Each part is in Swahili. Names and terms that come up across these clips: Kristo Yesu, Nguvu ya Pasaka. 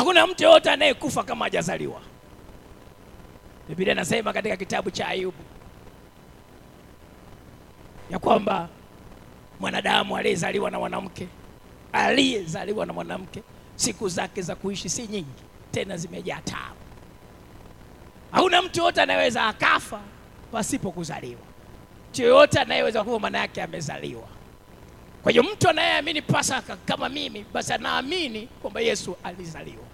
Hakuna mtu yote anayekufa kama hajazaliwa. Biblia inasema katika kitabu cha Ayubu ya kwamba mwanadamu aliyezaliwa na mwanamke, siku zake za kuishi si nyingi, tena zimejaa taabu. Hakuna mtu yote anayeweza akafa pasipo kuzaliwa. Mtu yote anayeweza kufa maana yake amezaliwa. Kwa hiyo mtu anayeamini Pasaka kama mimi, basi anaamini kwamba Yesu alizaliwa.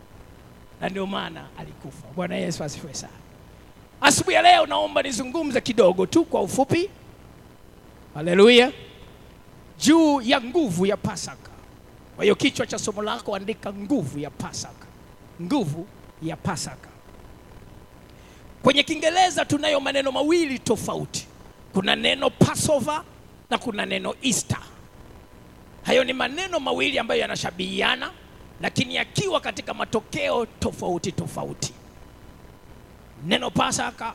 Na ndio maana alikufa. Bwana Yesu asifiwe sana. Asubuhi ya leo naomba nizungumze kidogo tu kwa ufupi. Haleluya. Juu ya nguvu ya Pasaka. Kwa hiyo kichwa cha somo lako andika nguvu ya Pasaka. Nguvu ya Pasaka. Kwenye Kiingereza tunayo maneno mawili tofauti. Kuna neno Passover na kuna neno Easter. Hayo ni maneno mawili ambayo yanashabihiana, lakini yakiwa katika matokeo tofauti tofauti. Neno Pasaka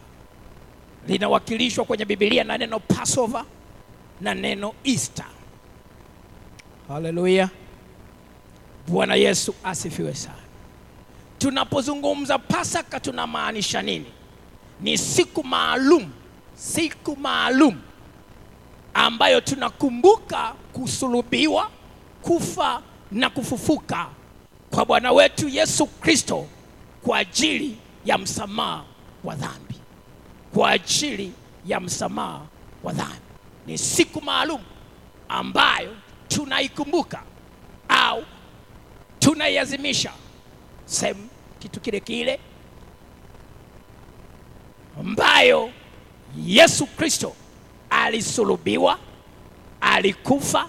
linawakilishwa kwenye Biblia na neno Passover na neno Easter. Haleluya. Bwana Yesu asifiwe sana. Tunapozungumza Pasaka tunamaanisha nini? Ni siku maalum, ambayo tunakumbuka kusulubiwa, kufa na kufufuka kwa Bwana wetu Yesu Kristo kwa ajili ya msamaha wa dhambi. Ni siku maalum ambayo tunaikumbuka au tunaiazimisha same kitu kile kile ambayo Yesu Kristo alisulubiwa, alikufa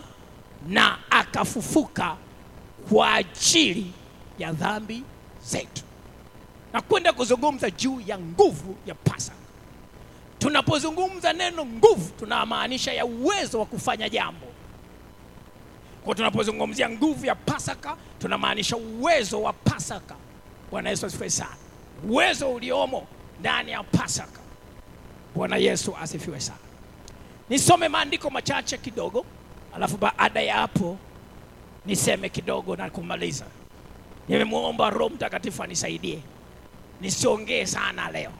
na akafufuka kwa ajili ya dhambi zetu. Na kwenda kuzungumza juu ya nguvu ya Pasaka. Tunapozungumza neno nguvu tunamaanisha ya uwezo wa kufanya jambo. Kwa tunapozungumzia nguvu ya Pasaka tunamaanisha uwezo wa Pasaka. Bwana Yesu asifiwe sana. Uwezo uliomo ndani ya Pasaka. Bwana Yesu asifiwe sana. Nisome maandiko machache kidogo, alafu baada ya hapo niseme kidogo na kumaliza. Nimemuomba Roho Mtakatifu anisaidie. Nisiongee sana leo.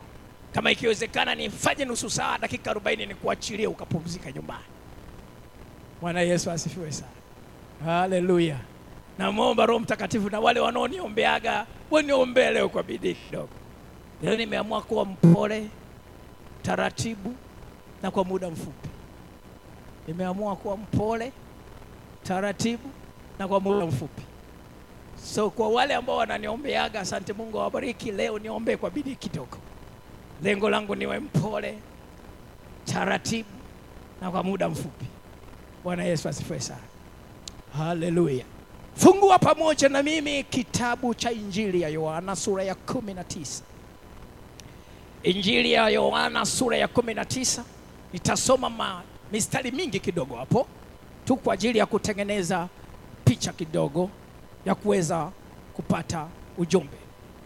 Kama ikiwezekana nifanye nusu saa, dakika 40 nikuachilie ukapumzika nyumbani. Bwana Yesu asifiwe sana. Haleluya. Namuomba Roho Mtakatifu na wale wanaoniombeaga, waniombee leo kwa bidii kidogo. Leo nimeamua kuwa mpole, taratibu na kwa muda mfupi. So kwa wale ambao wananiombeaga, asante Mungu awabariki, leo niombe kwa bidii kidogo. Lengo langu niwe mpole, taratibu na kwa muda mfupi. Bwana Yesu asifiwe sana. Haleluya. Fungua pamoja na mimi kitabu cha Injili ya Yohana sura ya 19. Injili ya Yohana sura ya 19. Nitasoma mistari mingi kidogo hapo tu kwa ajili ya kutengeneza picha kidogo ya kuweza kupata ujumbe.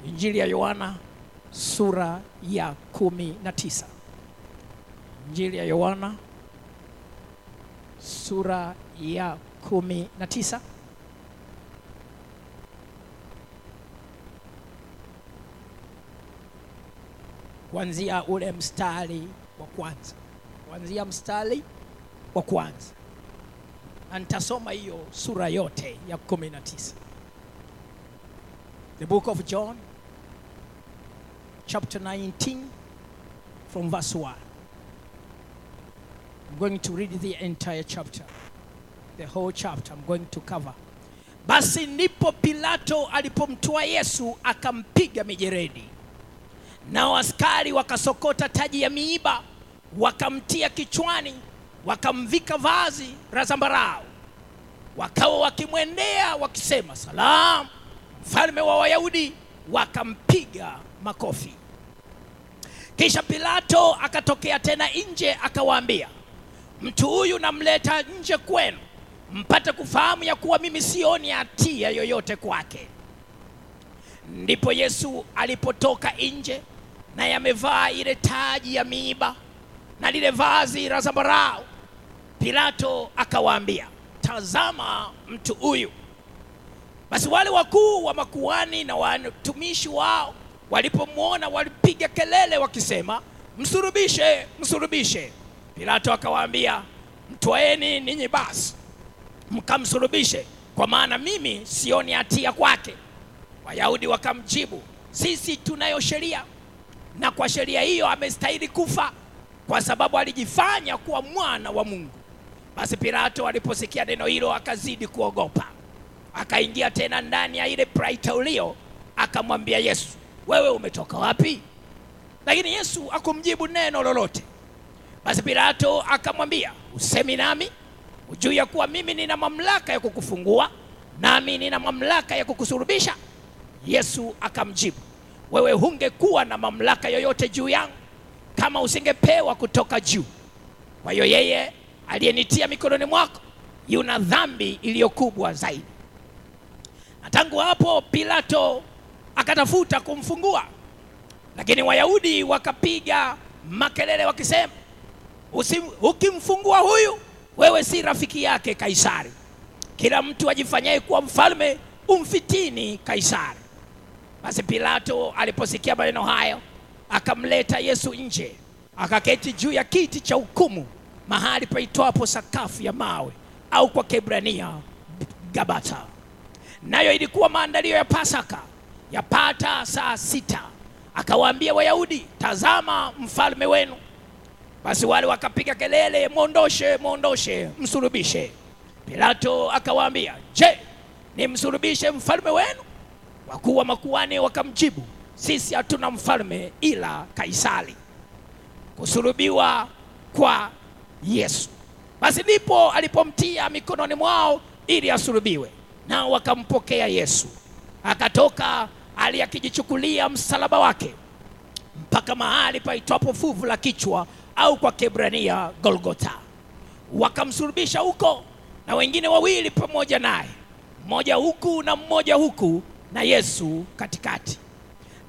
Injili ya Yohana sura ya 19. Injili ya Yohana sura ya 19. Kuanzia ule mstari wa kwanza. Nitasoma hiyo sura yote ya 19. The book of John chapter 19 from verse 1. I'm going to read the entire chapter. The whole chapter I'm going to cover. Basi ndipo Pilato alipomtoa Yesu akampiga mijeredi. Na askari wakasokota taji ya miiba, wakamtia kichwani, wakamvika vazi la zambarau. Wakawa wakimwendea wakisema, "Salamu, mfalme wa Wayahudi," wakampiga makofi. Kisha Pilato akatokea tena nje akawaambia, "Mtu huyu namleta nje kwenu, mpate kufahamu ya kuwa mimi sioni hatia yoyote kwake." Ndipo Yesu alipotoka nje na yamevaa ile taji ya miiba na lile vazi la zambarau. Pilato akawaambia, "Tazama mtu huyu." Basi wale wakuu wa makuhani na watumishi wao walipomuona walipiga kelele wakisema, "Msurubishe, msurubishe." Pilato akawaambia, "Mtoeni ninyi basi, mkamsurubishe, kwa maana mimi sioni hatia kwake." Wayahudi wakamjibu, "Sisi tunayo sheria, na kwa sheria hiyo amestahili kufa, kwa sababu alijifanya kuwa mwana wa Mungu." Basi Pilato aliposikia neno hilo akazidi kuogopa. Akaingia tena ndani ya ile praetorio, akamwambia Yesu, "Wewe umetoka wapi?" Lakini Yesu hakumjibu neno lolote. Basi Pilato akamwambia, "Usemi nami? Ujui ya kuwa mimi nina mamlaka ya kukufungua, nami nina mamlaka ya kukusurubisha?" Yesu akamjibu, "Wewe hungekuwa na mamlaka yoyote juu yangu kama usingepewa kutoka juu. Kwa hiyo yeye aliyenitia mikononi mwako yuna dhambi iliyokubwa zaidi." Na tangu hapo Pilato akatafuta kumfungua. Lakini Wayahudi wakapiga makelele wakisema, "Ukimfungua huyu, wewe si rafiki yake Kaisari. Kila mtu ajifanyaye kuwa mfalme umfitini Kaisari." Basi Pilato aliposikia maneno hayo akamleta Yesu nje, akaketi juu ya kiti cha hukumu, mahali paitwapo sakafu ya mawe, au kwa Kiebrania Gabata. Nayo ilikuwa maandalio ya Pasaka, yapata saa 6. Akawaambia Wayahudi, "Tazama mfalme wenu." Basi wale wakapiga kelele, "Muondoshe, muondoshe, msulubishe." Pilato akawaambia, "Je, ni msulubishe mfalme wenu?" Wakuu wa makuhani wakamjibu, "Sisi hatuna mfalme ila Kaisari." Kusulubiwa kwa Yesu. Basi ndipo alipomtia mikononi mwao ili asulubiwe, na wakampokea Yesu. Akatoka aliyakijichukulia msalaba wake mpaka mahali paitwapo fuvu la kichwa, au kwa Kiebrania Golgotha. Wakamsulubisha huko na wengine wawili pamoja naye, mmoja huku na mmoja huku, na Yesu katikati.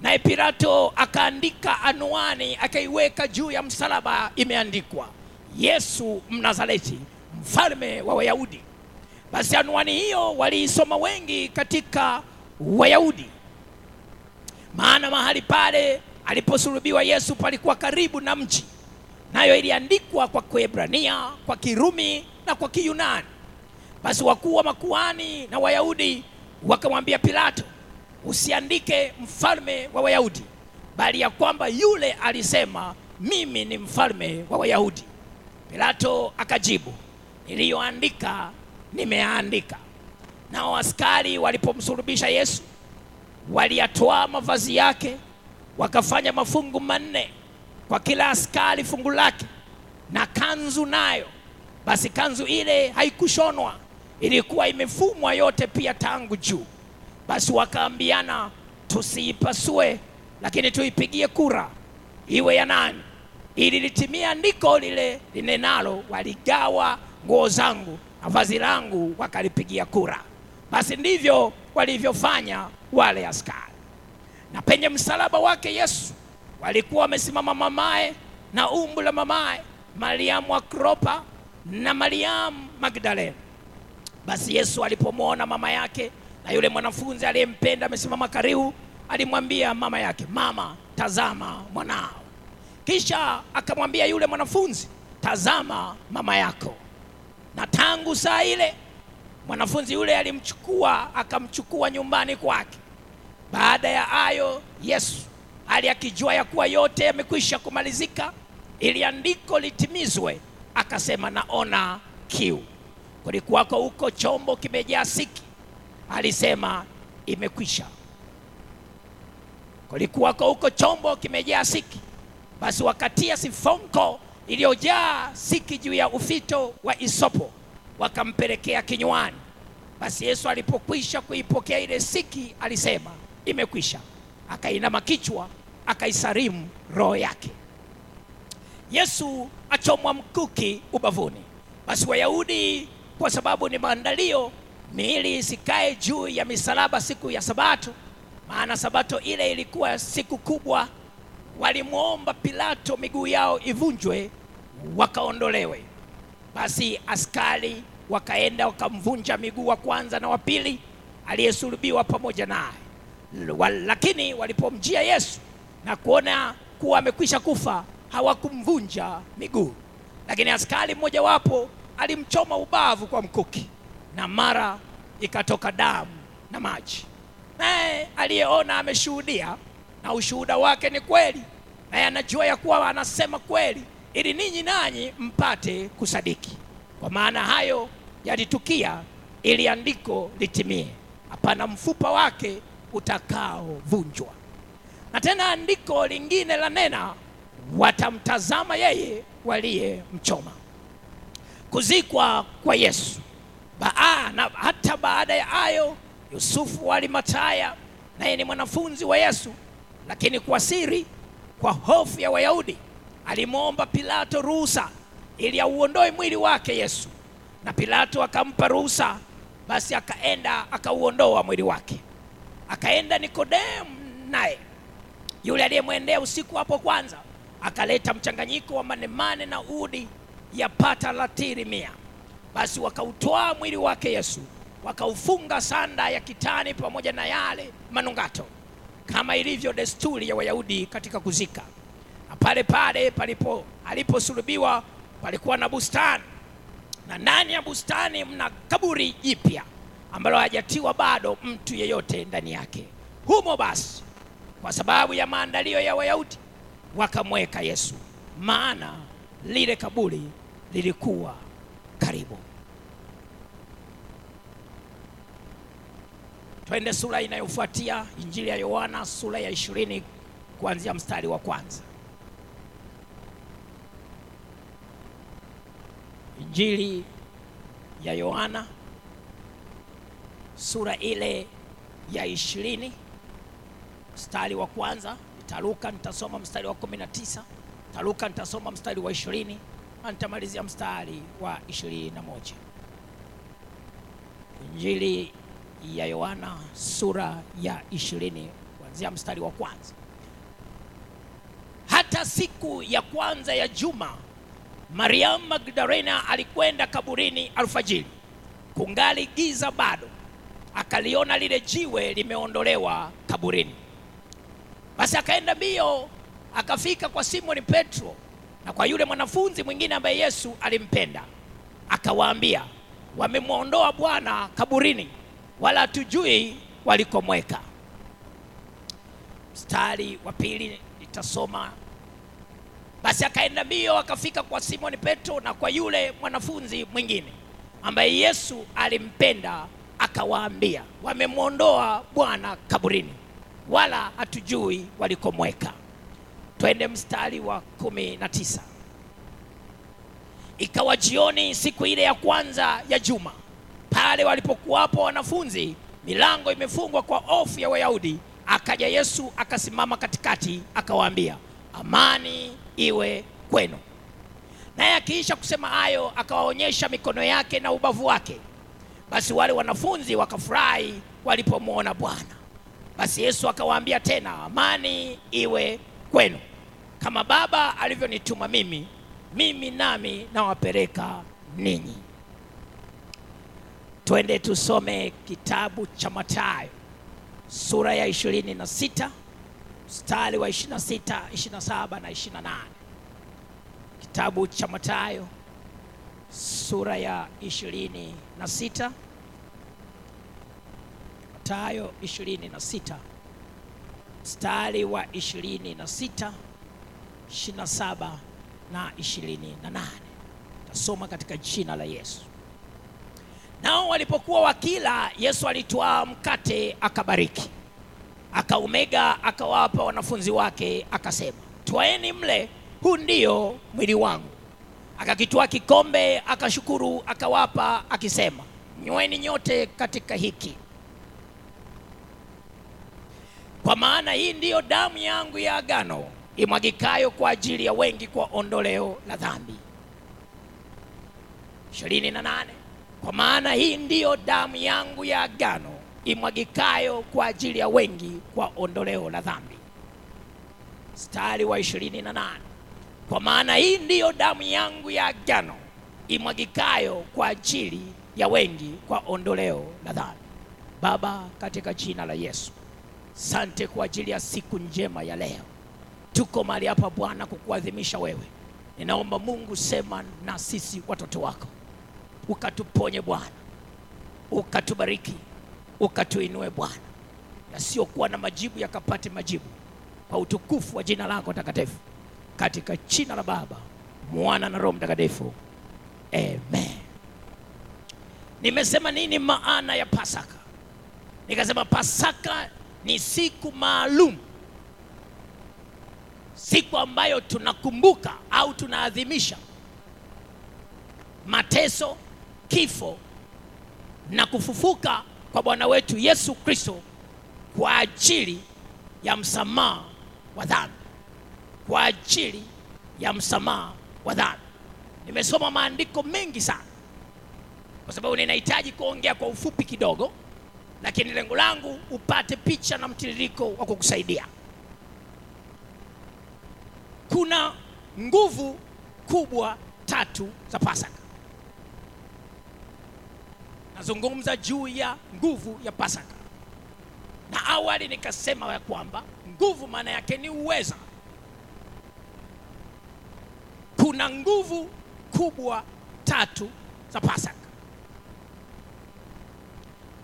Naye Pilato akaandika anwani, akaiweka juu ya msalaba, imeandikwa, "Yesu Mnazareti, mfalme wa Wayahudi." Basi anwani hiyo waliisoma wengi katika Wayahudi, maana mahali pale aliposulubiwa Yesu palikuwa karibu na mji. Nayo iliandikwa kwa Kiebrania, kwa Kirumi na kwa Kiyunani. Basi wakuu wa makuhani na Wayahudi wakamwambia Pilato, "Usiandike mfalme wa Wayahudi, bali ya kwamba yule alisema, mimi ni mfalme wa Wayahudi." Pilato akajibu, "Niliyoandika nimeandika." Na askari walipomsulubisha Yesu waliyatoa mavazi yake, wakafanya mafungu 4, kwa kila askari fungu lake, na kanzu nayo. Basi kanzu ile haikushonwa, ilikuwa imefumwa yote pia tangu juu. Basi wakaambiana, "Tusiipasue, lakini tuipigie kura iwe ya nani, ili litimia andiko lile linenalo, waligawa nguo zangu na vazi langu wakalipigia kura." Basi ndivyo walivyofanya wale askari. Na penye msalaba wake Yesu walikuwa wamesimama mamae na umbu la mamae, Mariamu wa Klopa na Mariamu Magdalena. Basi Yesu alipomwona mama yake na yule mwanafunzi aliyempenda amesimama karibu, alimwambia mama yake, "Mama, tazama mwanao." Kisha akamwambia yule mwanafunzi, "Tazama mama yako." Na tangu saa ile mwanafunzi yule akamchukua nyumbani kwake. Baada ya hayo Yesu aliyakijua ya kuwa yote yamekwisha kumalizika, ili andiko litimizwe, akasema, "Naona kiu." Kulikuwa huko chombo kimejaa siki, alisema, "Imekwisha." Kulikuwa huko chombo kimejaa siki. Basi wakatia sifonko iliyojaa siki juu ya ufito wa isopo, wakampelekea kinywani. Basi Yesu alipokwisha kuipokea ile siki alisema, "Imekwisha." Akainama kichwa, akaisalimu roho yake. Yesu achomwa mkuki ubavuni. Basi Wayahudi, kwa sababu ni maandalio, miili isikae juu ya misalaba siku ya Sabato, maana Sabato ile ilikuwa siku kubwa, walimuomba Pilato miguu yao ivunjwe wakaondolewe. Basi askari wakaenda wakamvunja miguu wa kwanza na wa pili, aliyesulubiwa pamoja naye. Lakini walipomjia Yesu na kuona kuwa amekwisha kufa, hawakumvunja miguu. Lakini askari mmoja wapo alimchoma ubavu kwa mkuki, na mara ikatoka damu na maji. Naye aliyeona ameshuhudia, na ushuhuda wake ni kweli. Naye anajua ya kuwa anasema kweli, ili ninyi nanyi mpate kusadiki. Kwa maana hayo yalitukia ili andiko litimie: hapana mfupa wake utakaovunjwa. Na tena andiko lingine lanena, watamtazama yeye waliyemchoma. Kuzikwa kwa Yesu. Na hata baada ya hayo, Yusufu Alimataya, naye ni mwanafunzi wa Yesu, lakini kwa siri, kwa hofu ya Wayahudi, alimwomba Pilato ruhusa ili auondoe mwili wake Yesu. Na Pilato akampa ruhusa, basi akaenda akauondoa mwili wake. Akaenda Nikodemu naye, yule aliyemwendea usiku hapo kwanza, akaleta mchanganyiko wa manemane na udi yapata ratili 100. Basi wakautoa mwili wake Yesu, wakaufunga sanda ya kitani pamoja na yale manungato, kama ilivyo desturi ya Wayahudi katika kuzika. Na pale pale aliposulubiwa palikuwa na bustani, na ndani ya bustani mna kaburi jipya ambalo hajatiwa bado mtu yeyote ndani yake. Humo basi, kwa sababu ya maandalio ya Wayahudi, wakamweka Yesu, maana lile kaburi lilikuwa karibu. Twende sura inayofuatia, Injili ya Yohana sura ya 20 kuanzia mstari wa kwanza. Injili ya Yohana sura ile ya 20 mstari wa kwanza. Taluka nitasoma mstari wa 19, Taluka nitasoma mstari wa 20, na nitamalizia mstari wa 21. Injili ya Yohana sura ya 20 kuanzia mstari wa kwanza. Hata siku ya kwanza ya juma, Maria Magdalena alikwenda kaburini alfajiri, kungali giza bado, akaliona lile jiwe limeondolewa kaburini. Basi akaenda mbio, akafika kwa Simoni Petro na kwa yule mwanafunzi mwingine ambaye Yesu alimpenda. Akawaambia, wamemuondoa Bwana kaburini, wala hatujui walikomweka. Mstari wa pili nitasoma. Basi akaenda mbio, akafika kwa Simoni Petro na kwa yule mwanafunzi mwingine ambaye Yesu alimpenda. Akawaambia, wamemuondoa Bwana kaburini, wala hatujui walikomweka. Twende mstari wa 19. Ikawa jioni siku ile ya kwanza ya juma, pale walipokuwapo wanafunzi, milango imefungwa kwa hofu ya Wayahudi, akaja Yesu akasimama katikati, akawaambia, amani iwe kwenu. Naye akiisha kusema hayo, akawaonyesha mikono yake na ubavu wake. Basi wale wanafunzi wakafurahi walipomuona Bwana. Basi Yesu akawaambia tena, amani iwe kwenu. Kama Baba alivyonituma mimi, mimi nami nawapeleka ninyi. Twende tusome kitabu cha Mathayo sura ya 26 mstari wa 26, 27 na 28. Kitabu cha Mathayo sura ya 26, Mathayo 26 mstari wa 26, 27 na 28. Tasoma katika jina la Yesu. Nao walipokuwa wakila, Yesu alitwaa mkate, akabariki, akaumega, akawapa wanafunzi wake, akasema, twaeni mle, huu ndio mwili wangu. Akakitwaa kikombe, akashukuru, akawapa, akisema, nyweni nyote katika hiki, kwa maana hii ndiyo damu yangu ya agano, imwagikayo kwa ajili ya wengi kwa ondoleo la dhambi. 28. Kwa maana hii ndiyo damu yangu ya agano, imwagikayo kwa ajili ya wengi kwa ondoleo la dhambi. Mstari wa 28. Kwa maana hii ndiyo damu yangu ya agano, imwagikayo kwa ajili ya wengi kwa ondoleo la dhambi. Baba, katika jina la Yesu, sante kwa ajili ya siku njema ya leo. Tuko mahali hapa Bwana kukuadhimisha wewe. Ninaomba Mungu, sema na sisi watoto wako. Ukatuponye Bwana. Ukatubariki. Ukatuinue Bwana. Yasiokuwa na majibu yakapate majibu, kwa utukufu wa jina lako takatifu. Katika jina la Baba, Mwana na Roho Mtakatifu. Amen. Nimesema nini maana ya Pasaka? Nikasema Pasaka ni siku maalum. Siku ambayo tunakumbuka au tunaadhimisha mateso, kifo na kufufuka kwa Bwana wetu Yesu Kristo kwa ajili ya msamaha wa dhambi. Kwa ajili ya msamaha wa dhambi. Nimesoma maandiko mengi sana, kwa sababu ninahitaji kuongea kwa ufupi kidogo, lakini lengo langu upate picha na mtiririko wa kukusaidia. Kuna nguvu kubwa tatu za Pasaka. Nazungumza juu ya nguvu ya Pasaka. Na awali nikasema ya kwamba nguvu maana yake ni uweza. Kuna nguvu kubwa tatu za Pasaka.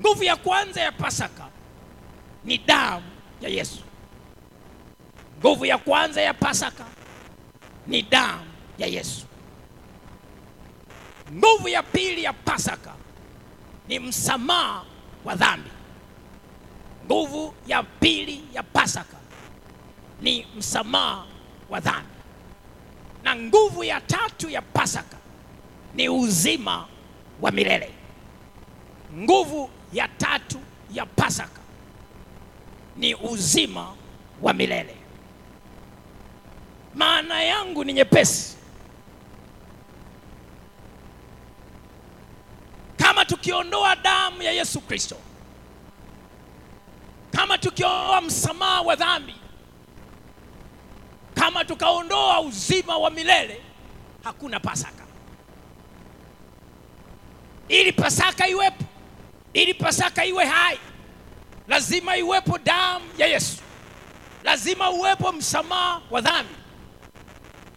Nguvu ya kwanza ya Pasaka ni damu ya Yesu. Nguvu ya kwanza ya Pasaka ni damu ya Yesu. Nguvu ya pili ya Pasaka ni msamaha wa dhambi. Nguvu ya pili ya Pasaka ni msamaha wa dhambi. Na nguvu ya tatu ya Pasaka ni uzima wa milele. Nguvu ya tatu ya Pasaka ni uzima wa milele. Maana yangu ni nyepesi. Kama tukiondoa damu ya Yesu Kristo, kama tukiondoa msamaha wa dhambi, kama tukaondoa uzima wa milele, hakuna Pasaka. Ili Pasaka iwepo, ili Pasaka iwe hai, lazima iwepo damu ya Yesu. Lazima uwepo msamaha wa dhambi.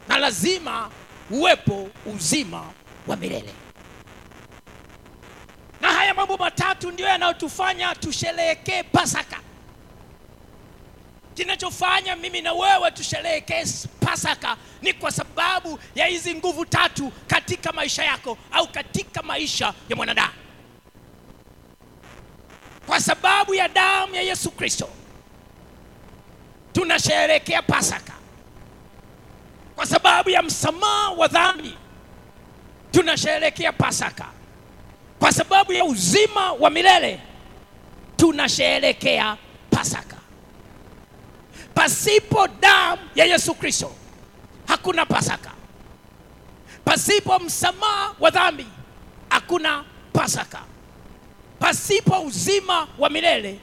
Na lazima uwepo uzima wa milele. Na haya mambo matatu ndio yanayotufanya tusherehekee Pasaka. Kinachofanya mimi na wewe tusherehekee Pasaka ni kwa sababu ya hizi nguvu tatu katika maisha yako au katika maisha ya mwanadamu. Kwa sababu ya damu ya Yesu Kristo tunasherehekea Pasaka. Kwa sababu ya msamaha wa dhambi tunasherehekea Pasaka. Kwa sababu ya uzima wa milele tunasherehekea Pasaka. Pasipo damu ya Yesu Kristo hakuna Pasaka. Pasipo msamaha wa dhambi hakuna Pasaka. Pasipo uzima wa milele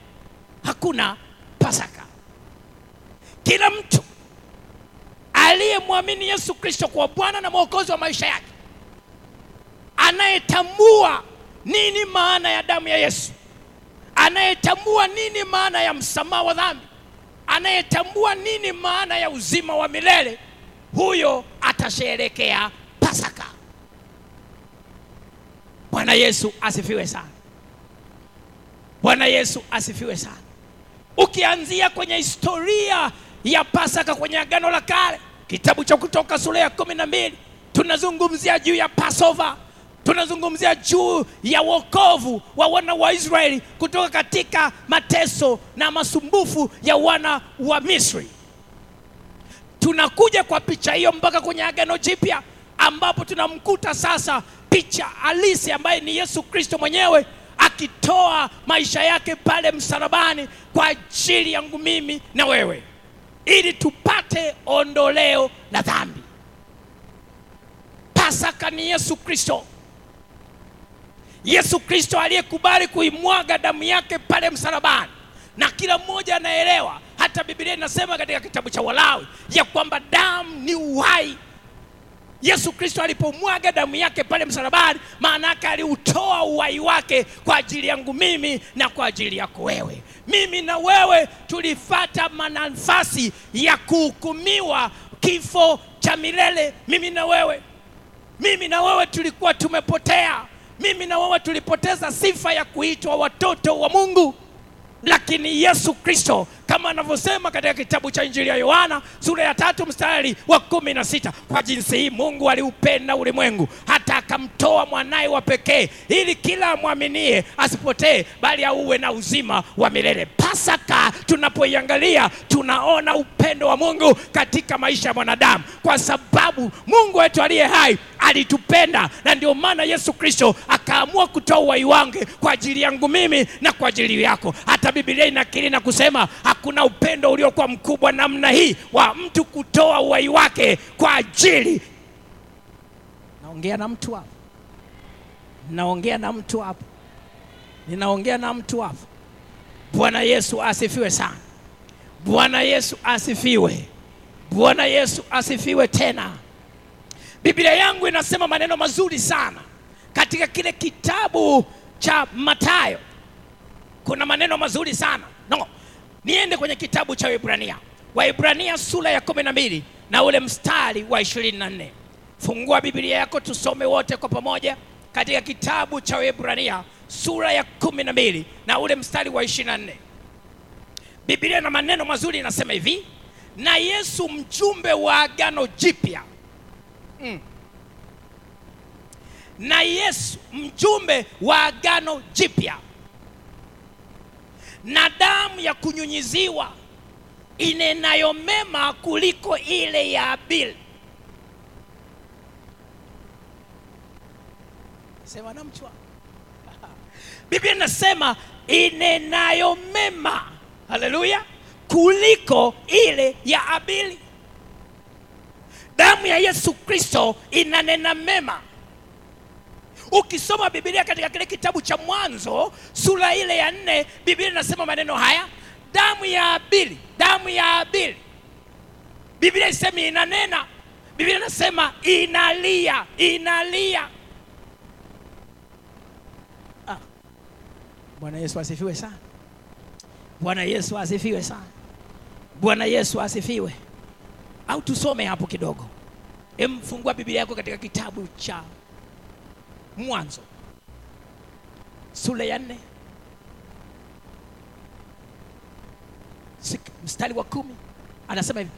hakuna Pasaka. Kila mtu aliyemwamini Yesu Kristo kwa Bwana na Mwokozi wa maisha yake, anayetambua nini maana ya damu ya Yesu, anayetambua nini maana ya msamaha wa dhambi, anayetambua nini maana ya uzima wa milele, huyo atasherehekea Pasaka. Bwana Yesu asifiwe sana. Bwana Yesu asifiwe sana. Ukianzia kwenye historia ya Pasaka kwenye Agano la Kale, kitabu cha Kutoka sura ya 12, tunazungumzia juu ya Passover, tunazungumzia juu ya wokovu wa wana wa Israeli kutoka katika mateso na masumbufu ya wana wa Misri. Tunakuja kwa picha hiyo mpaka kwenye Agano Jipya, ambapo tunamkuta sasa picha halisi ambaye ni Yesu Kristo mwenyewe akitoa maisha yake pale msalabani kwa ajili yangu mimi na wewe, ili tupate ondoleo la dhambi. Pasaka ni Yesu Kristo. Yesu Kristo aliyekubali kuimwaga damu yake pale msalabani. Na kila mmoja anaelewa, hata Biblia inasema katika kitabu cha Walawi ya kwamba damu ni uhai. Yesu Kristo alipomwaga damu yake pale msalabani, maana yake aliutoa uhai wake kwa ajili yangu mimi na kwa ajili yako wewe. Mimi na wewe tulifuata nafasi ya kuhukumiwa kifo cha milele. Mimi na wewe tulikuwa tumepotea. Mimi na wewe tulipoteza sifa ya kuitwa watoto wa Mungu. Lakini Yesu Kristo, kama anavyosema katika kitabu cha Injili ya Yohana sura ya 3:16, kwa jinsi hii Mungu aliupenda ulimwengu hata akamtoa mwanae wa pekee ili kila amwaminie asipotee bali auwe na uzima wa milele. Pasaka tunapoiangalia tunaona upendo wa Mungu katika maisha ya mwanadamu, kwa sababu Mungu wetu aliye hai alitupenda, na ndio maana Yesu Kristo akaamua kutoa uhai wake kwa ajili yangu mimi na kwa ajili yako. Hata Biblia inakiri na kusema hakuna upendo uliokuwa mkubwa namna hii wa mtu kutoa uhai wake kwa ajili. Ninaongea na mtu hapo. Bwana Yesu asifiwe sana. Bwana Yesu asifiwe tena. Biblia yangu inasema maneno mazuri sana katika kile kitabu cha Mathayo. Kuna maneno mazuri sana. Niende kwenye kitabu cha Waebrania. Waebrania sura ya 12 na ule mstari wa 24. Fungua Biblia yako tusome wote kwa pamoja katika kitabu cha Waebrania sura ya 12 na ule mstari wa 24. Biblia na maneno mazuri inasema hivi: na Yesu mjumbe wa agano jipya. Na Yesu mjumbe wa agano jipya, na damu ya kunyunyiziwa inenayo mema kuliko ile ya Abel. Sema na mchwa. Biblia inasema inenayo mema, haleluya, kuliko ile ya Abel. Damu ya Yesu Kristo inanena mema. Ukisoma Biblia katika kile kitabu cha Mwanzo sura ile ya 4, Biblia inasema maneno haya: damu ya Abel. Biblia inasema inanena. Biblia inasema inalia. Bwana Yesu asifiwe sana. Au tusome hapo kidogo. Fungua Biblia yako katika kitabu cha Mwanzo sura ya 4 mstari wa 10. Anasema hivi: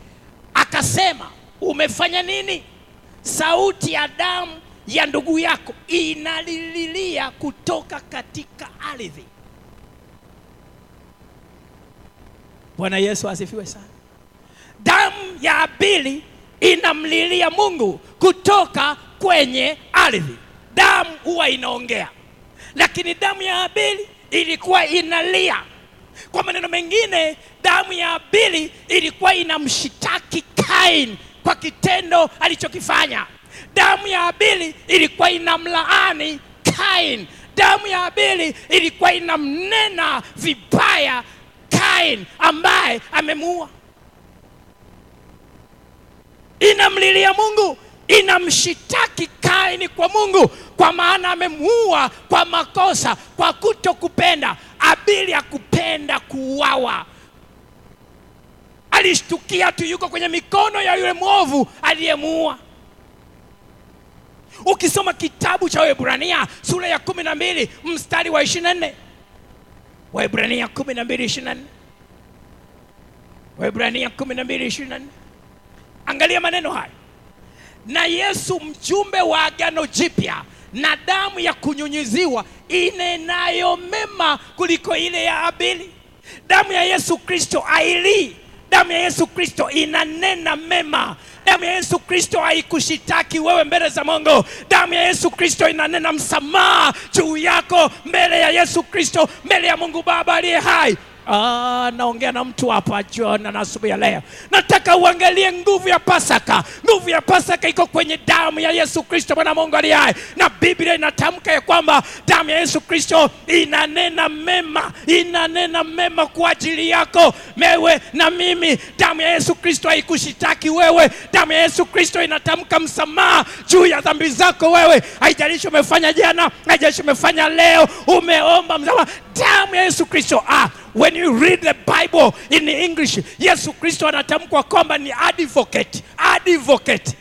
akasema, umefanya nini? Sauti ya damu ya ndugu yako inalilia kutoka katika ardhi. Bwana Yesu asifiwe sana. Damu ya Abel inamlilia Mungu kutoka kwenye ardhi. Damu huwa inaongea, lakini damu ya Abel ilikuwa inalia. Kwa maneno mengine, damu ya Abel ilikuwa inamshitaki Kain kwa kitendo alichokifanya. Damu ya Abel ilikuwa inamlaani Kain. Damu ya Abel ilikuwa inamnena vibaya Kain ambaye amemuua. Inamlilia Mungu, inamshitaki Kaini kwa Mungu, kwa maana amemuua kwa makosa, kwa kutokupenda. Abel hakupenda kuuawa. Alishtukia tu yuko kwenye mikono ya yule mwovu aliyemuua. Ukisoma kitabu cha Waebrania sura ya 12 mstari wa 24. Waebrania 12:24. Angalia maneno haya: na Yesu mjumbe wa agano jipya, na damu ya kunyunyiziwa inenayo mema kuliko ile ya Abel. Damu ya Yesu Kristo hailii. Damu ya Yesu Kristo inanena mema. Damu ya Yesu Kristo haikushitaki wewe mbele za Mungu. Damu ya Yesu Kristo inanena msamaha juu yako mbele ya Yesu Kristo, mbele ya Mungu Baba aliye hai. Naongea na mtu hapa John asubuhi ya leo. Nataka uangalie nguvu ya Pasaka. Nguvu ya Pasaka iko kwenye damu ya Yesu Kristo mwana Mungu aliye hai. Na Biblia inatamka ya kwamba damu ya Yesu Kristo inanena mema kwa ajili yako mewe na mimi. Damu ya Yesu Kristo haikushitaki wewe. Damu ya Yesu Kristo inatamka msamaha juu ya dhambi zako wewe. Haijalishi umefanya jana, haijalishi umefanya leo, umeomba msamaha. Damu ya Yesu Kristo. When you read the Bible in English, Yesu Kristo anatamkwa kwamba ni advocate. Advocate.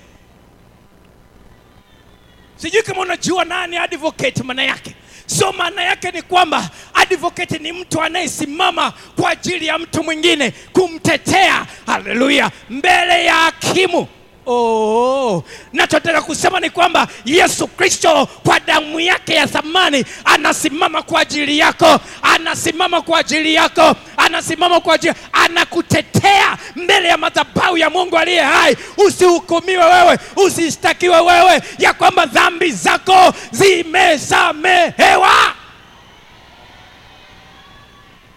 Sijui kama unajua nani advocate maana yake. So maana yake ni kwamba advocate ni mtu anayesimama kwa ajili ya mtu mwingine kumtetea. Hallelujah. Mbele ya hakimu. Natotaka kusema ni kwamba Yesu Kristo kwa damu yake ya thamani anasimama kwa ajili yako, anasimama kwa ajili yako, anasimama kwa ajili, anakutetea mbele ya madhabahu ya Mungu aliye hai. Usihukumiwe wewe, usishtakiwe wewe ya kwamba dhambi zako zimesamehewa.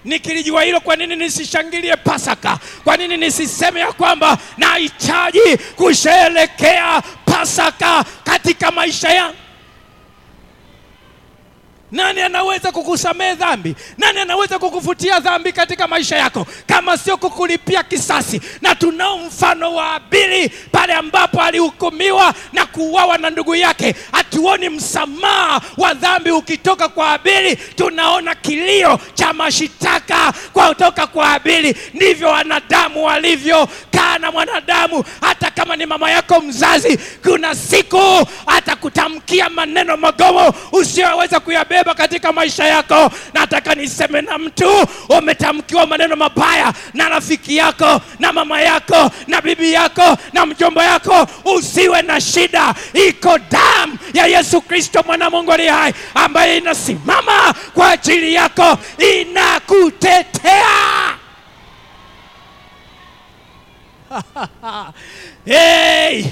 Nikilijua hilo, kwa nini nisishangilie Pasaka? Kwa nini nisiseme ya kwamba nahitaji kusherehekea Pasaka katika maisha yangu? Nani anaweza kukusamehe dhambi? Nani anaweza kukufutia dhambi katika maisha yako kama sio kukulipia kisasi? Na tunao mfano wa Habili pale ambapo alihukumiwa na kuuawa na ndugu yake. Hatuoni msamaha wa dhambi ukitoka kwa Habili, tunaona kilio cha mashitaka kwa kutoka kwa Habili. Ndivyo wanadamu walivyo. Kana mwanadamu, hata kama ni mama yako mzazi, kuna siku atakutamkia maneno magomo usiyoweza kuyabeba katika maisha yako. Nataka niseme na mtu umetamkiwa maneno mabaya na rafiki yako, na mama yako, na bibi yako, na mjomba yako, usiwe na shida. Iko damu ya Yesu Kristo mwana Mungu aliye hai ambaye inasimama kwa ajili yako, inakutetea. Hey!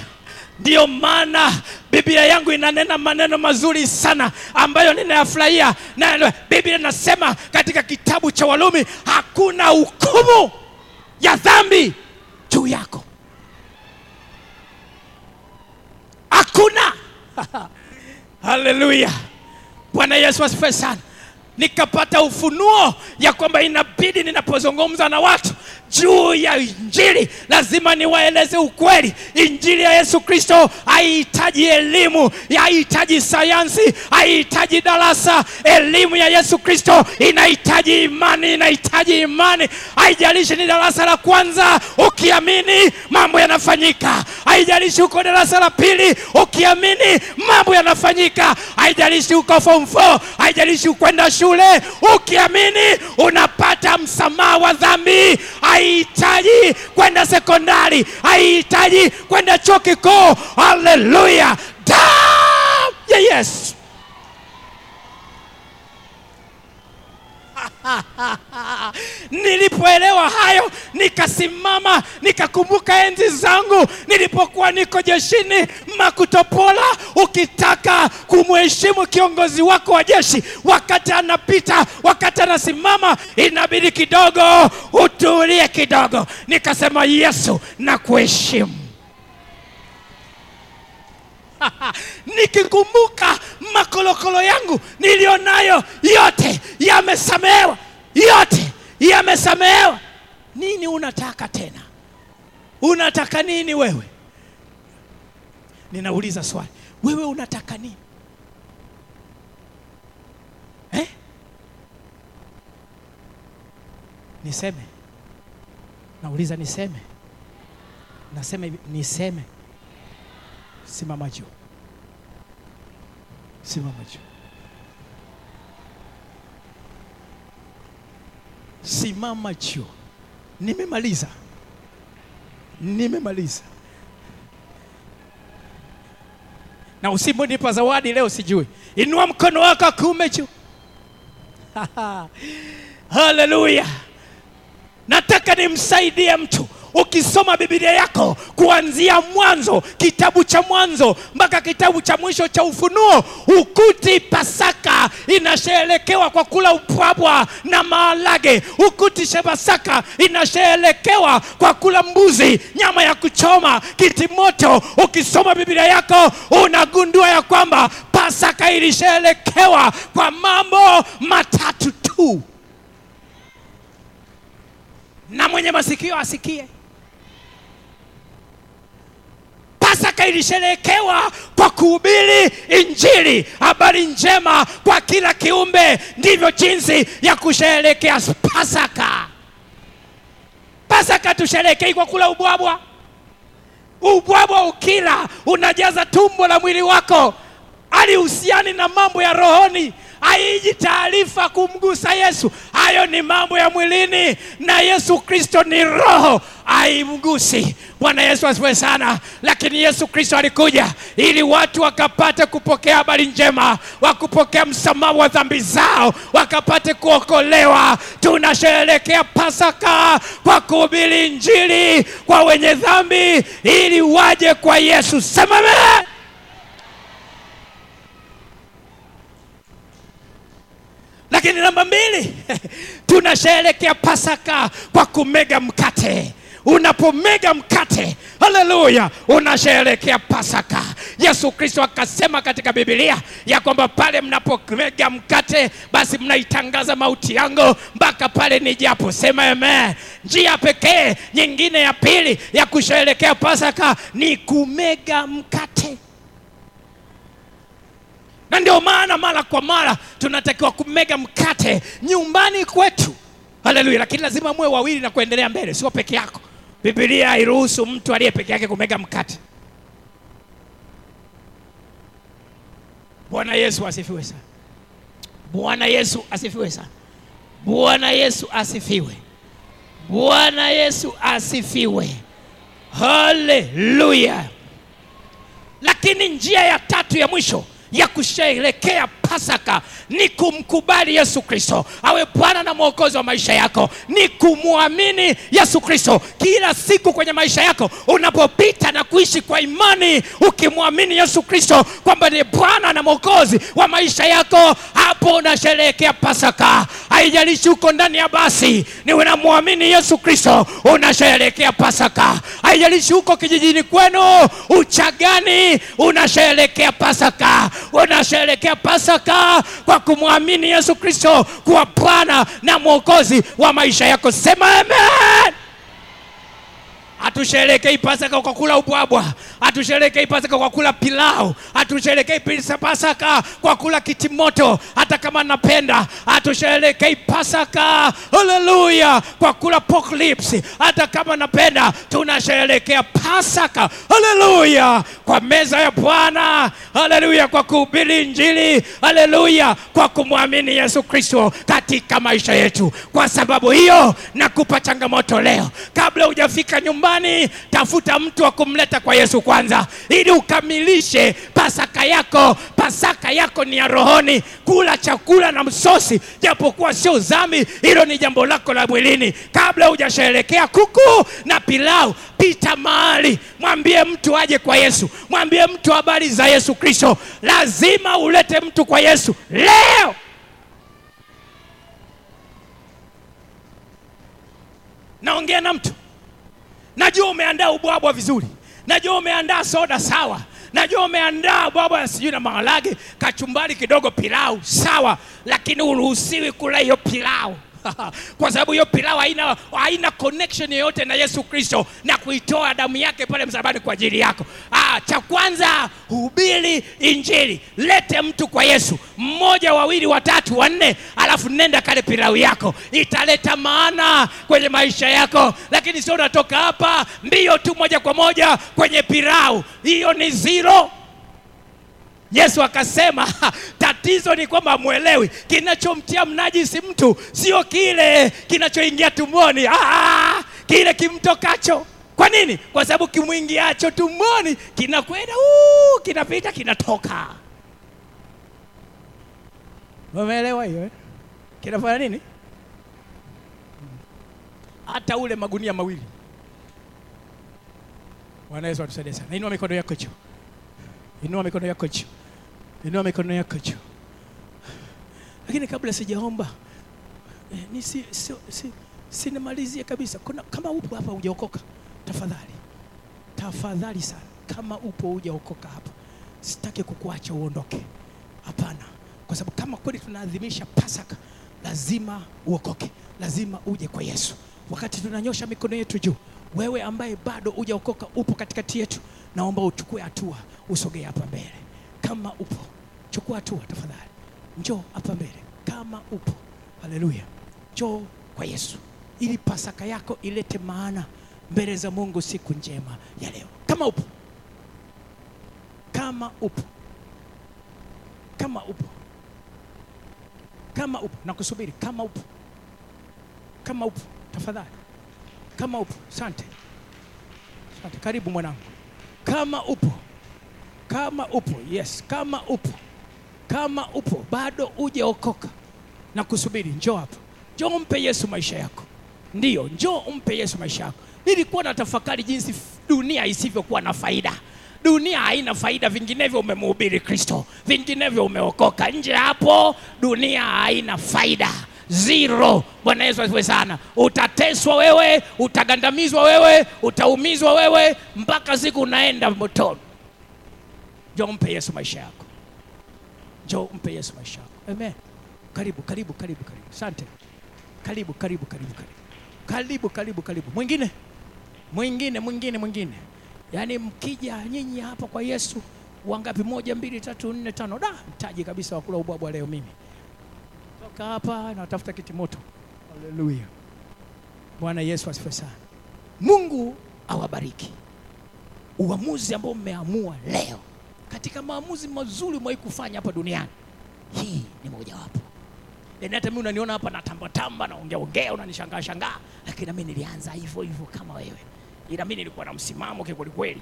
Ndio maana Biblia yangu inanena maneno mazuri sana ambayo ninayafurahia. Na Biblia inasema katika kitabu cha Warumi, hakuna hukumu ya dhambi juu yako. Hakuna. Hallelujah. Bwana Yesu asifiwe sana. Nikapata ufunuo ya kwamba inabidi ninapozungumza na watu juu ya injili lazima niwaeleze ukweli. Injili ya Yesu Kristo haihitaji elimu, haihitaji sayansi, haihitaji darasa. Elimu ya Yesu Kristo inahitaji imani, inahitaji imani. Haijalishi ni darasa la kwanza, ukiamini mambo yanafanyika. Haijalishi uko darasa la pili, ukiamini mambo yanafanyika. Haijalishi uko form 4, haijalishi ukwenda shule, ukiamini unapata msamaha wa dhambi. Haihitaji kwenda sekondari, haihitaji kwenda chuo kikuu. Hallelujah. Damu ya Yesu. Nilipoelewa hayo, nikasimama, nikakumbuka enzi zangu nilipokuwa niko jeshini Makutopola. Ukitaka kumheshimu kiongozi wako wa jeshi, wakati anapita, wakati anasimama, inabidi kidogo utulie kidogo. Nikasema, Yesu nakuheshimu. Nikikumbuka makolokolo yangu nilionayo, yote yamesamehewa, yote yamesamehewa. Nini unataka tena? Unataka nini wewe? Ninauliza swali, wewe unataka nini? Niseme? Nauliza niseme? Nasema niseme? Simama juu. Simama juu. Simama juu. Nimemaliza. Nimemaliza. Na usiponipa zawadi leo sijui. Inua mkono wako kuume juu. Hallelujah. Nataka nimsaidie mtu. Ukisoma Biblia yako kuanzia Mwanzo, kitabu cha Mwanzo mpaka kitabu cha mwisho cha Ufunuo, ukuti Pasaka inasherekewa kwa kula upwapwa na maalage. Ukuti Pasaka inasherekewa kwa kula mbuzi, nyama ya kuchoma, kitimoto. Ukisoma Biblia yako unagundua ya kwamba Pasaka ilisherekewa kwa mambo matatu tu. Na mwenye masikio asikie. Pasaka ilisherekewa kwa kuhubiri Injili, habari njema kwa kila kiumbe. Ndivyo jinsi ya kusherekea Pasaka. Pasaka tusherekee kwa kula ubwabwa. Ubwabwa ukila unajaza tumbo la mwili wako. Alihusiani na mambo ya rohoni. Haiji taarifa kumgusa Yesu. Hayo ni mambo ya mwilini, na Yesu Kristo ni roho, haimgusi. Bwana Yesu asifiwe sana. Lakini Yesu Kristo alikuja ili watu wakapate kupokea habari njema, wakupokea msamaha wa dhambi zao, wakapate kuokolewa. Tunasherehekea Pasaka kwa kuhubiri Injili kwa wenye dhambi ili waje kwa Yesu. Sema amen. Lakini namba 2, tunasherehekea Pasaka kwa kumega mkate. Unapomega mkate, haleluya, unasherehekea Pasaka. Yesu Kristo akasema katika Biblia ya kwamba pale mnapomega mkate, basi mnaitangaza mauti yangu mpaka pale nijapo. Sema amen. Njia pekee nyingine ya pili ya kusherehekea Pasaka ni kumega mkate. Na ndio maana mara kwa mara tunatakiwa kumega mkate nyumbani kwetu. Haleluya. Lakini lazima muwe wawili na kuendelea mbele, sio peke yako. Biblia hairuhusu mtu aliye peke yake kumega mkate. Bwana Yesu asifiwe sana. Bwana Yesu asifiwe sana. Bwana Yesu asifiwe. Bwana Yesu asifiwe. Haleluya. Lakini njia ya tatu ya mwisho ya kusherehekea Pasaka ni kumkubali Yesu Kristo awe Bwana na Mwokozi wa maisha yako. Ni kumwamini Yesu Kristo kila siku kwenye maisha yako. Unapopita na kuishi kwa imani ukimwamini Yesu Kristo kwamba ni Bwana na Mwokozi wa maisha yako, hapo unasherehekea Pasaka. Haijalishi uko ndani ya basi, ni unamwamini Yesu Kristo, unasherehekea Pasaka. Haijalishi uko kijijini kwenu, Uchagani, unasherehekea Pasaka. Unasherehekea Pasaka kwa kumwamini Yesu Kristo kuwa Bwana na Mwokozi wa maisha yako. Sema amen. Hatusherehekei Pasaka kwa kula ubwabwa. Hatusherehekei Pasaka kwa kula pilau. Hatusherehekei Pasaka kwa kula kitimoto, hata kama napenda. Hatusherehekei Pasaka, haleluya, kwa kula pork lips, hata kama napenda. Tunasherehekea Pasaka, haleluya, kwa meza ya Bwana, haleluya, kwa kuhubiri Injili, haleluya, kwa kumwamini Yesu Kristo katika maisha yetu. Kwa sababu hiyo nakupa changamoto leo, kabla hujafika nyumbani, tafuta mtu wa kumleta kwa Yesu kwanza ili ukamilishe Pasaka yako. Pasaka yako ni ya rohoni. Kula chakula na msosi japokuwa sio dhambi, hilo ni jambo lako la mwilini. Kabla hujasherehekea kuku na pilau, pita mahali, mwambie mtu aje kwa Yesu, mwambie mtu habari za Yesu Kristo. Lazima ulete mtu kwa Yesu leo. Naongea na mtu. Najua umeandaa ubwabwa vizuri. Najua umeandaa soda sawa. Najua umeandaa baba ya sijui na maharage, kachumbari kidogo, pilau sawa. Lakini uruhusiwi kula hiyo pilau. Kwa sababu hiyo pilau haina connection yoyote na Yesu Kristo na kuitoa damu yake pale msalabani kwa ajili yako. Cha kwanza, hubiri Injili. Lete mtu kwa Yesu, mmoja, wawili, watatu, wanne, alafu nenda kale pilau yako. Italeta maana kwenye maisha yako. Lakini sio unatoka hapa mbio tu moja kwa moja kwenye pilau. Hiyo ni zero. Yesu akasema tatizo ni kwamba muelewi. Kinachomtia mnajisi mtu sio kile kinachoingia tumboni, kile kimtokacho. Kwa nini? Kwa sababu kimuingiacho tumboni kinakwenda, kinapita, kinatoka. Muelewa hiyo? Kinafanya nini? Hata ule magunia mawili Bwana Yesu atusaidie sana. Inua mikono yako juu. Inua mikono yako juu. Inua mikono yako juu. Lakini kabla sijaomba sinamalizie kabisa. Kama upo hapa hujaokoka, tafadhali. Tafadhali sana. Kama upo hujaokoka hapa, sitaki kukuacha uondoke. Hapana. Kwa sababu kama kweli tunaadhimisha Pasaka, lazima uokoke. Lazima uje kwa Yesu. Wakati tunanyosha mikono yetu juu, wewe ambaye bado hujaokoka upo katikati yetu, naomba uchukue hatua, usogee hapa mbele. Kama upo, chukua hatua tafadhali. Njoo hapa mbele. Kama upo. Haleluya. Njoo kwa Yesu. Ili Pasaka yako ilete maana mbele za Mungu siku njema ya leo. Kama upo. Kama upo. Kama upo. Kama upo, nakusubiri. Kama upo. Kama upo, tafadhali. Kama upo, asante. Asante, karibu mwanangu. Kama upo. Kama upo, yes. Kama upo. Kama upo, bado hujaokoka, nakusubiri. Njoo hapa. Njoo mpe Yesu maisha yako. Ndio, njoo mpe Yesu maisha yako. Nilikuwa natafakari jinsi dunia isivyokuwa na faida. Dunia haina faida, vinginevyo umemhubiri Kristo. Vinginevyo umeokoka. Nje hapo, dunia haina faida. Zero. Bwana Yesu asifiwe sana. Utateswa wewe, utagandamizwa wewe, utaumizwa wewe, mpaka siku unaenda motoni. Njoo mpe Yesu maisha yako. Njoo mpe Yesu maisha yako. Amen. Karibu, karibu, karibu, karibu. Asante. Karibu, karibu, karibu, karibu. Karibu, karibu, karibu. Mwingine. Mwingine. Yaani mkija nyinyi hapa kwa Yesu, wangapi? 1 2 3 4 5. Da, mtaji kabisa wa kula ubwabwa leo mimi. Toka hapa na tafuta kiti moto. Haleluya. Bwana Yesu asifiwe sana. Mungu awabariki. Uamuzi ambao mmeamua leo, katika maamuzi mazuri mwaikufanya hapa duniani, hii ni moja wapo. Hata mimi unaniona hapa na tamba naongea unanishangaa, lakini mimi nilianza hivyo hivyo kama wewe. Ila mimi nilikuwa na msimamo kweli kweli.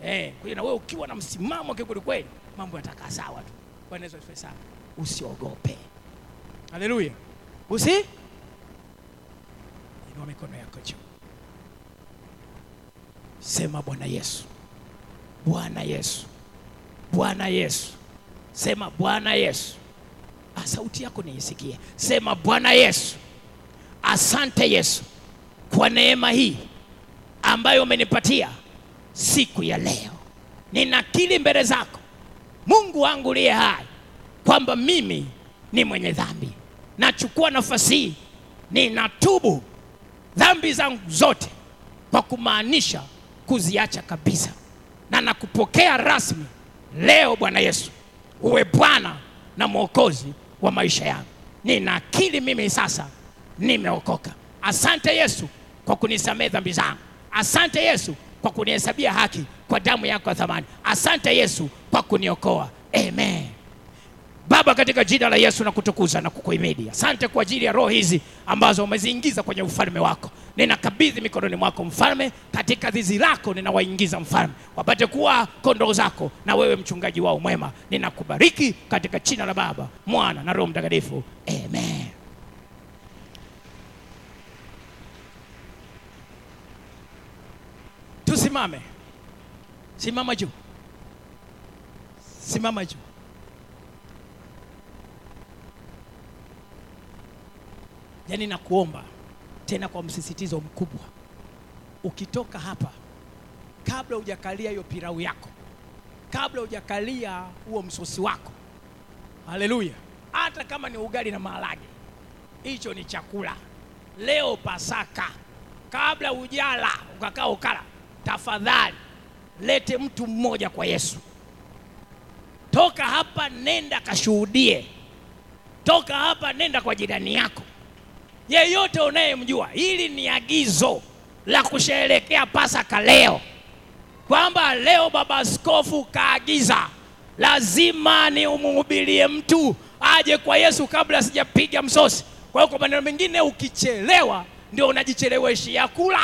Kwa hiyo na wewe ukiwa na msimamo kweli kweli, mambo yatakaa sawa tu. Bwana Yesu asifiwe sana. Usiogope. Haleluya. Inua mikono yako juu. Sema Bwana Yesu. Bwana Yesu. Bwana Yesu. Sema Bwana Yesu. Sauti yako niisikie. Sema Bwana Yesu. Asante Yesu kwa neema hii ambayo umenipatia siku ya leo. Ninakiri mbele zako, Mungu wangu aliye hai, kwamba mimi ni mwenye dhambi. Nachukua nafasi hii, ninatubu dhambi zangu zote, kwa kumaanisha kuziacha kabisa. Na nakupokea rasmi leo Bwana Yesu. Uwe Bwana na Mwokozi wa maisha yangu. Ninakiri mimi sasa nimeokoka. Asante Yesu kwa kunisamehe dhambi zangu. Asante Yesu kwa kunihesabia haki kwa damu yako ya thamani. Asante Yesu kwa kuniokoa. Amen. Baba, katika jina la Yesu nakutukuza na kukuhimidi. Asante kwa ajili ya roho hizi ambazo umeziingiza kwenye ufalme wako. Ninakabidhi mikononi mwako mfalme, katika zizi lako ninawaingiza mfalme. Wapate kuwa kondoo zako na wewe mchungaji wao mwema. Ninakubariki katika jina la Baba, Mwana na Roho Mtakatifu. Amen. Tusimame. Simama juu. Simama juu. Yaani nakuomba tena kwa msisitizo mkubwa, ukitoka hapa, kabla hujakalia hiyo pilau yako, kabla hujakalia huo msosi wako, haleluya, hata kama ni ugali na maharage, hicho ni chakula. Leo Pasaka, kabla hujala ukakaa ukala, tafadhali lete mtu mmoja kwa Yesu. Toka hapa nenda kashuhudie. Toka hapa nenda kwa jirani yako, yeyote unayemjua. Hili ni agizo la kusherehekea Pasaka leo, kwamba leo Baba Askofu kaagiza lazima ni umhubirie mtu aje kwa Yesu kabla sijapiga msosi. Kwa hiyo kwa maneno mengine, ukichelewa ndio unajicheleweshia kula.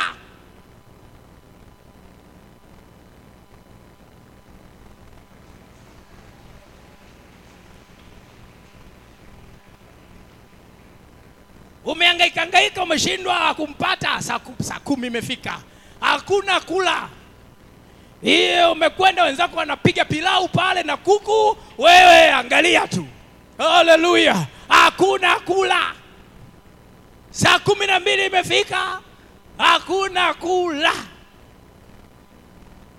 Umehangaika umeshindwa kumpata, saa 10 imefika. Hakuna kula. Hiyo umekwenda wenzako wanapiga pilau pale na kuku, wewe angalia tu. Haleluya. Hakuna kula. Saa 12 imefika. Hakuna kula.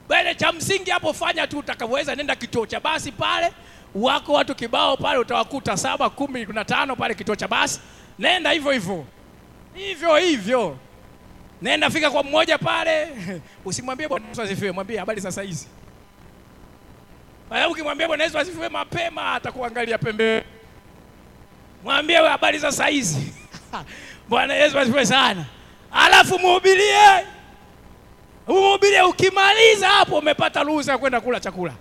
Bele cha msingi hapo fanya tu utakavyoweza, nenda kituo cha basi pale. Wako watu kibao pale utawakuta 7, 10, 15 pale kituo cha basi. Nenda hivyo hivyo. Hivyo. Nenda fika kwa mmoja pale. Usimwambie Bwana Yesu asifiwe, mwambie habari sasa hizi. Bwana ukimwambia Bwana Yesu asifiwe mapema atakuangalia pembeni. Mwambie wewe habari sasa hizi. Bwana Yesu asifiwe sana. Alafu mhubirie. Mhubirie, ukimaliza hapo umepata ruhusa ya kwenda kula chakula.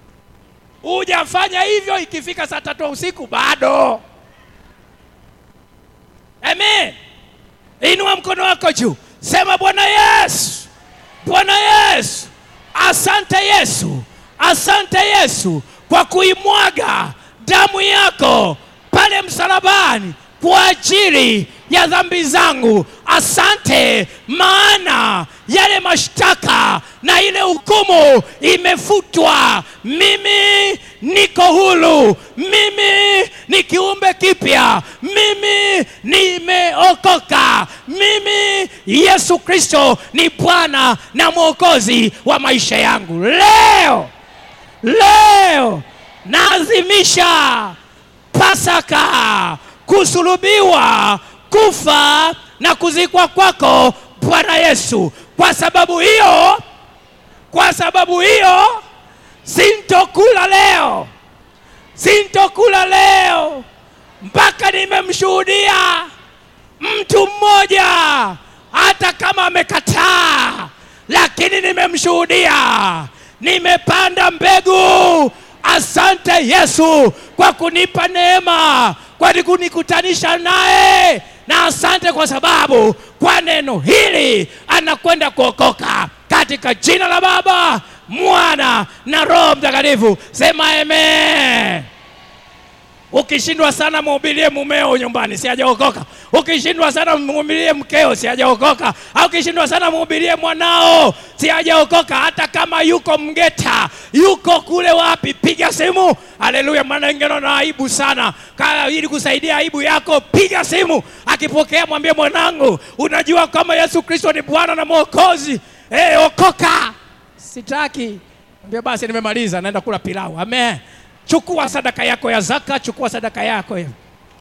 Hujafanya hivyo ikifika saa 3 usiku bado. Amen. Inua mkono wako juu. Sema Bwana Yesu. Bwana Yesu. Asante Yesu. Asante Yesu kwa kuimwaga damu yako pale msalabani kwa ajili ya dhambi zangu. Asante maana yale mashtaka na ile hukumu imefutwa. Mimi niko huru. Mimi ni kiumbe kipya. Mimi nimeokoka. Mimi Yesu Kristo ni Bwana na Mwokozi wa maisha yangu. Leo naadhimisha Pasaka, kusulubiwa, kufa na kuzikwa kwako Bwana Yesu. Kwa sababu hiyo sintokula leo mpaka nimemshuhudia mtu mmoja, hata kama amekataa, lakini nimemshuhudia. Nimepanda mbegu. Asante Yesu kwa kunipa neema, kwa kunikutanisha naye, na asante kwa sababu kwa neno hili anakwenda kuokoka, katika jina la Baba, Mwana na Roho Mtakatifu. Sema amen. Ukishindwa sana mhubirie mumeo nyumbani, si hajaokoka. Ukishindwa sana mhubirie mkeo, si hajaokoka. Au ukishindwa sana mhubirie mwanao, si hajaokoka. Hata kama yuko Mgeta, yuko kule wapi, piga simu. Haleluya, maana ingeona aibu sana. Kama ili kusaidia aibu yako, piga simu. Akipokea mwambie, mwanangu, unajua kama Yesu Kristo ni Bwana na Mwokozi. Okoka. Sitaki. Mwambie basi nimemaliza, naenda kula pilau. Amen. Chukua sadaka yako ya zaka, chukua sadaka yako ya